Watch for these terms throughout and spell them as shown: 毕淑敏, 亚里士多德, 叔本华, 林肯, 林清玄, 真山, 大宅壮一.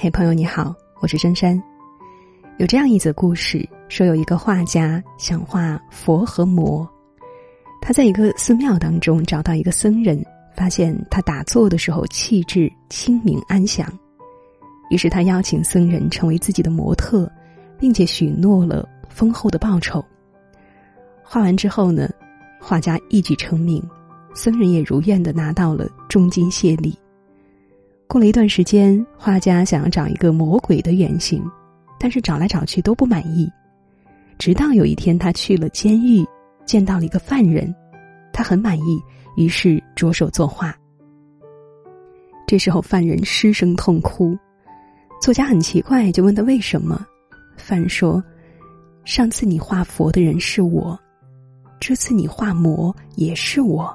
嘿，朋友你好，我是真山。有这样一则故事，说有一个画家想画佛和魔。他在一个寺庙当中找到一个僧人，发现他打坐的时候气质清明安详，于是他邀请僧人成为自己的模特，并且许诺了丰厚的报酬。画完之后呢，画家一举成名，僧人也如愿地拿到了重金谢礼。过了一段时间，画家想要找一个魔鬼的原型，但是找来找去都不满意。直到有一天他去了监狱，见到了一个犯人，他很满意，于是着手作画。这时候犯人失声痛哭，作家很奇怪，就问他为什么。犯人说，上次你画佛的人是我，这次你画魔也是我。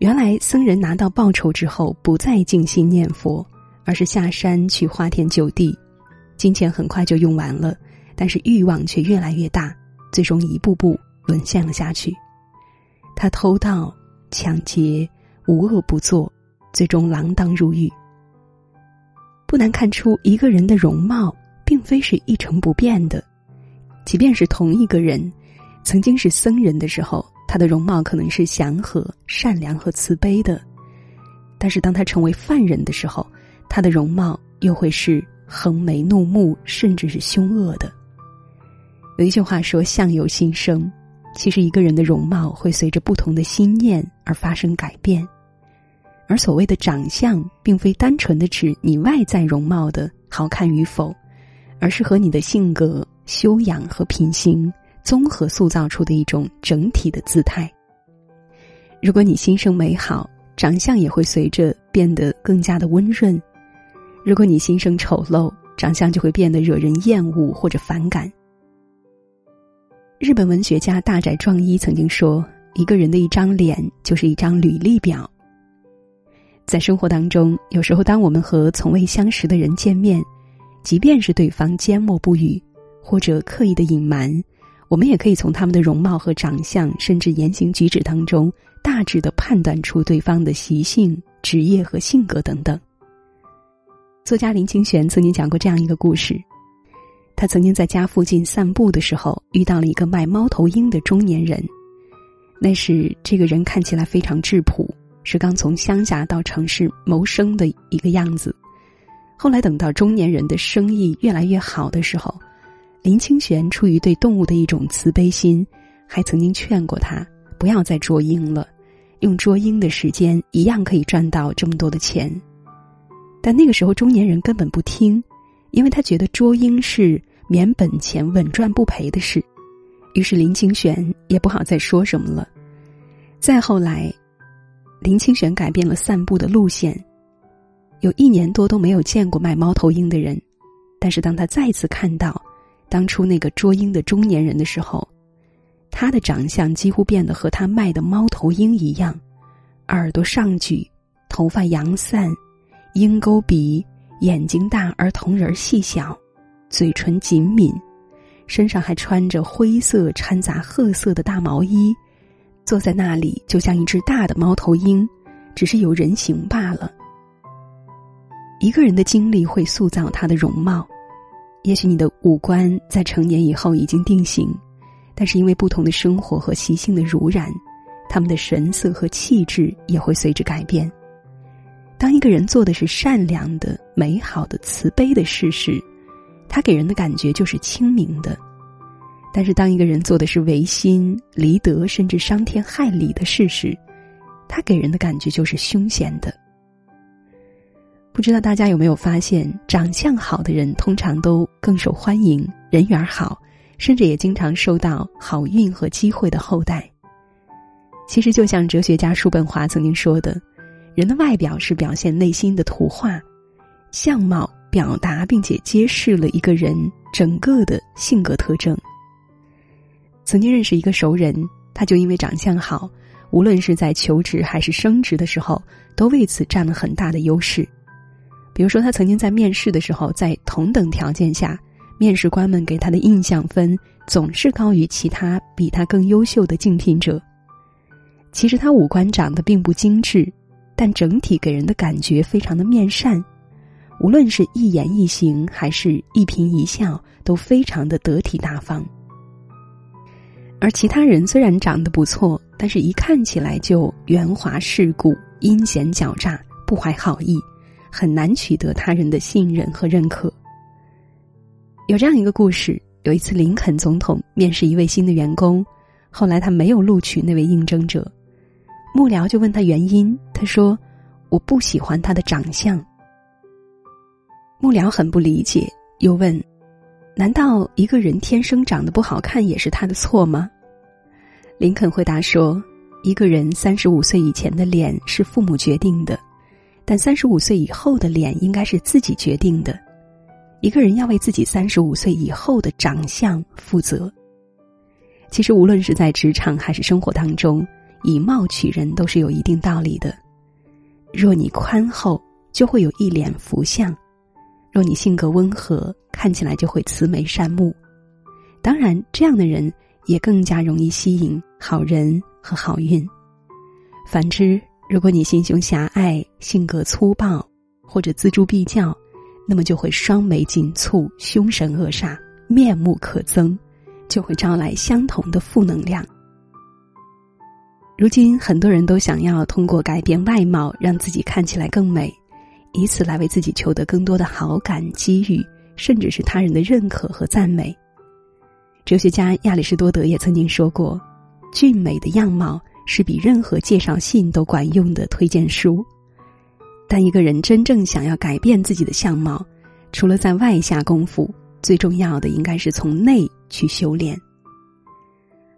原来僧人拿到报酬之后，不再静心念佛，而是下山去花天酒地，金钱很快就用完了，但是欲望却越来越大，最终一步步沦陷了下去。他偷盗、抢劫、无恶不作，最终锒铛入狱。不难看出，一个人的容貌并非是一成不变的，即便是同一个人，曾经是僧人的时候，他的容貌可能是祥和、善良和慈悲的，但是当他成为犯人的时候，他的容貌又会是横眉怒目，甚至是凶恶的。有一句话说，相由心生，其实一个人的容貌会随着不同的心念而发生改变。而所谓的长相，并非单纯的指你外在容貌的好看与否，而是和你的性格、修养和品行综合塑造出的一种整体的姿态。如果你心生美好，长相也会随着变得更加的温润；如果你心生丑陋，长相就会变得惹人厌恶或者反感。日本文学家大宅壮一曾经说，一个人的一张脸就是一张履历表。在生活当中，有时候当我们和从未相识的人见面，即便是对方缄默不语或者刻意的隐瞒，我们也可以从他们的容貌和长相，甚至言行举止当中，大致地判断出对方的习性、职业和性格等等。作家林清玄曾经讲过这样一个故事，他曾经在家附近散步的时候，遇到了一个卖猫头鹰的中年人。那时这个人看起来非常质朴，是刚从乡下到城市谋生的一个样子。后来等到中年人的生意越来越好的时候，林清玄出于对动物的一种慈悲心，还曾经劝过他不要再捉鹰了，用捉鹰的时间一样可以赚到这么多的钱。但那个时候中年人根本不听，因为他觉得捉鹰是免本钱稳赚不赔的事，于是林清玄也不好再说什么了。再后来，林清玄改变了散步的路线，有1年多都没有见过卖猫头鹰的人，但是当他再次看到当初那个捉鹰的中年人的时候，他的长相几乎变得和他卖的猫头鹰一样，耳朵上举，头发扬散，鹰钩鼻，眼睛大而瞳仁细小，嘴唇紧抿，身上还穿着灰色掺杂褐色的大毛衣，坐在那里就像一只大的猫头鹰，只是有人形罢了。一个人的经历会塑造他的容貌，也许你的五官在成年以后已经定型，但是因为不同的生活和习性的濡染，他们的神色和气质也会随之改变。当一个人做的是善良的、美好的、慈悲的事时，他给人的感觉就是清明的；但是当一个人做的是违心、离德甚至伤天害理的事时，他给人的感觉就是凶险的。不知道大家有没有发现，长相好的人通常都更受欢迎，人缘好，甚至也经常受到好运和机会的厚待。其实就像哲学家叔本华曾经说的，人的外表是表现内心的图画，相貌表达并且揭示了一个人整个的性格特征。曾经认识一个熟人，他就因为长相好，无论是在求职还是升职的时候，都为此占了很大的优势。比如说，他曾经在面试的时候，在同等条件下，面试官们给他的印象分总是高于其他比他更优秀的竞聘者。其实他五官长得并不精致，但整体给人的感觉非常的面善，无论是一言一行还是一颦一笑，都非常的得体大方。而其他人虽然长得不错，但是一看起来就圆滑世故、阴险狡诈、不怀好意，很难取得他人的信任和认可。有这样一个故事，有一次林肯总统面试一位新的员工，后来他没有录取那位应征者，幕僚就问他原因，他说：“我不喜欢他的长相。”幕僚很不理解，又问：“难道一个人天生长得不好看也是他的错吗？”林肯回答说：“一个人35岁以前的脸是父母决定的，但35岁以后的脸应该是自己决定的。一个人要为自己35岁以后的长相负责。”其实无论是在职场还是生活当中，以貌取人都是有一定道理的。若你宽厚，就会有一脸福相；若你性格温和，看起来就会慈眉善目。当然，这样的人也更加容易吸引好人和好运。反之，如果你心胸狭隘、性格粗暴或者锱铢必较，那么就会双眉紧蹙、凶神恶煞、面目可憎，就会招来相同的负能量。如今很多人都想要通过改变外貌让自己看起来更美，以此来为自己求得更多的好感、机遇，甚至是他人的认可和赞美。哲学家亚里士多德也曾经说过，俊美的样貌是比任何介绍信都管用的推荐书。但一个人真正想要改变自己的相貌，除了在外下功夫，最重要的应该是从内去修炼。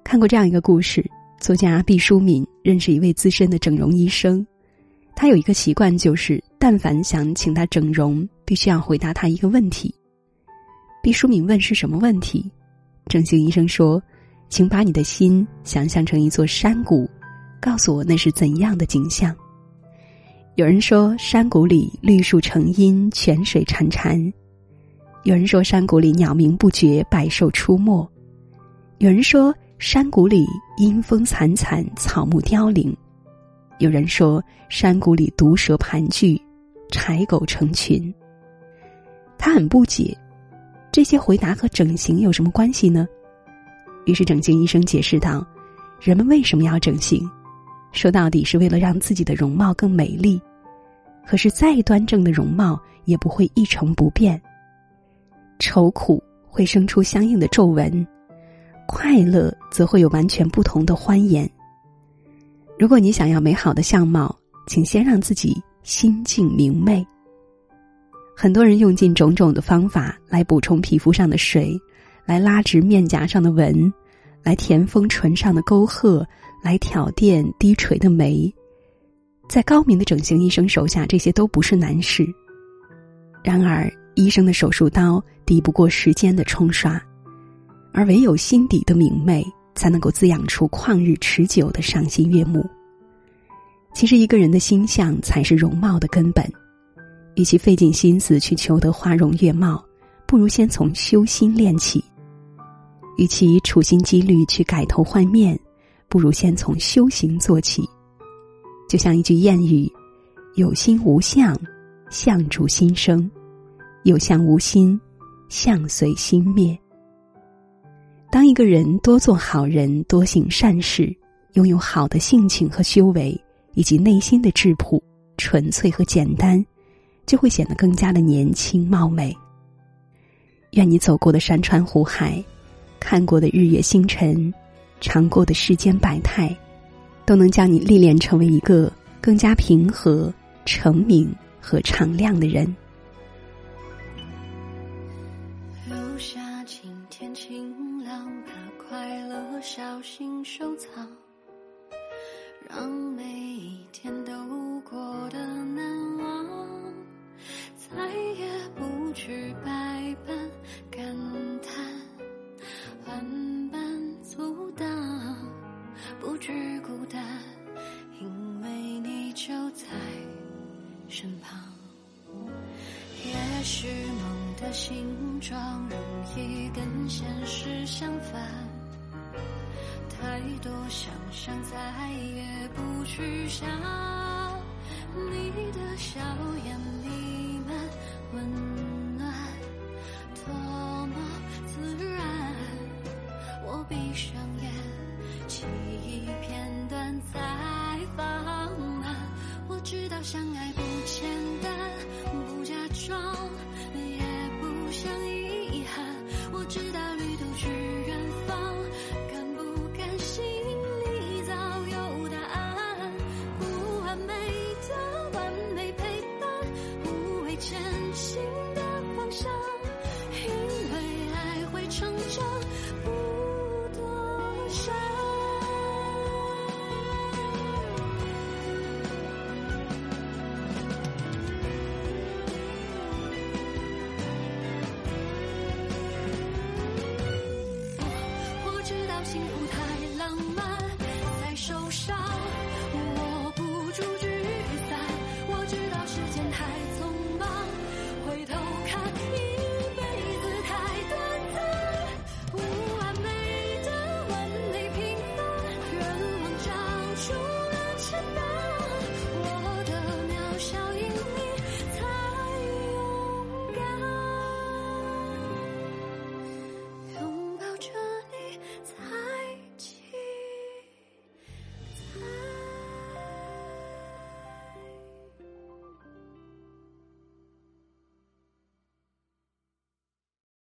看过这样一个故事，作家毕淑敏认识一位资深的整容医生，他有一个习惯，就是但凡想请他整容，必须要回答他一个问题。毕淑敏问是什么问题，整形医生说：“请把你的心想象成一座山谷，告诉我那是怎样的景象。”有人说山谷里绿树成荫，泉水潺潺；有人说山谷里鸟鸣不绝，百兽出没；有人说山谷里阴风惨惨，草木凋零；有人说山谷里毒蛇盘踞，豺狗成群。他很不解，这些回答和整形有什么关系呢？于是整形医生解释道，人们为什么要整形，说到底是为了让自己的容貌更美丽。可是再端正的容貌也不会一成不变，愁苦会生出相应的皱纹，快乐则会有完全不同的欢颜。如果你想要美好的相貌，请先让自己心境明媚。很多人用尽种种的方法来补充皮肤上的水，来拉直面颊上的纹，来填丰唇上的沟壑，来挑垫低垂的眉。在高明的整形医生手下，这些都不是难事。然而医生的手术刀抵不过时间的冲刷，而唯有心底的明媚，才能够滋养出旷日持久的赏心悦目。其实一个人的心相才是容貌的根本，与其费尽心思去求得花容月貌，不如先从修心练起。与其处心积虑去改头换面，不如先从修行做起。就像一句谚语，有心无相，相逐心生；有相无心，相随心灭。当一个人多做好人，多行善事，拥有好的性情和修为，以及内心的质朴、纯粹和简单，就会显得更加的年轻貌美。愿你走过的山川湖海，看过的日月星辰，尝过的世间百态，都能将你历练成为一个更加平和、澄明和敞亮的人。留下今天晴朗的快乐，小心收藏，让每一天都过得难忘，再也不去百般感叹，万般阻挡，不知孤单，因为你就在身旁。也许梦的形状容易跟现实相反，太多想象再也不去想，你的笑颜弥漫温暖，多么自然。我闭上眼，记忆片段才放慢。我知道相爱不简单，不假装，也不想遗憾。我知道旅途去远方，敢不敢心里早有答案。不完美的完美陪伴，不为真心的妄想，因为爱会成长，不多想。我知道幸福它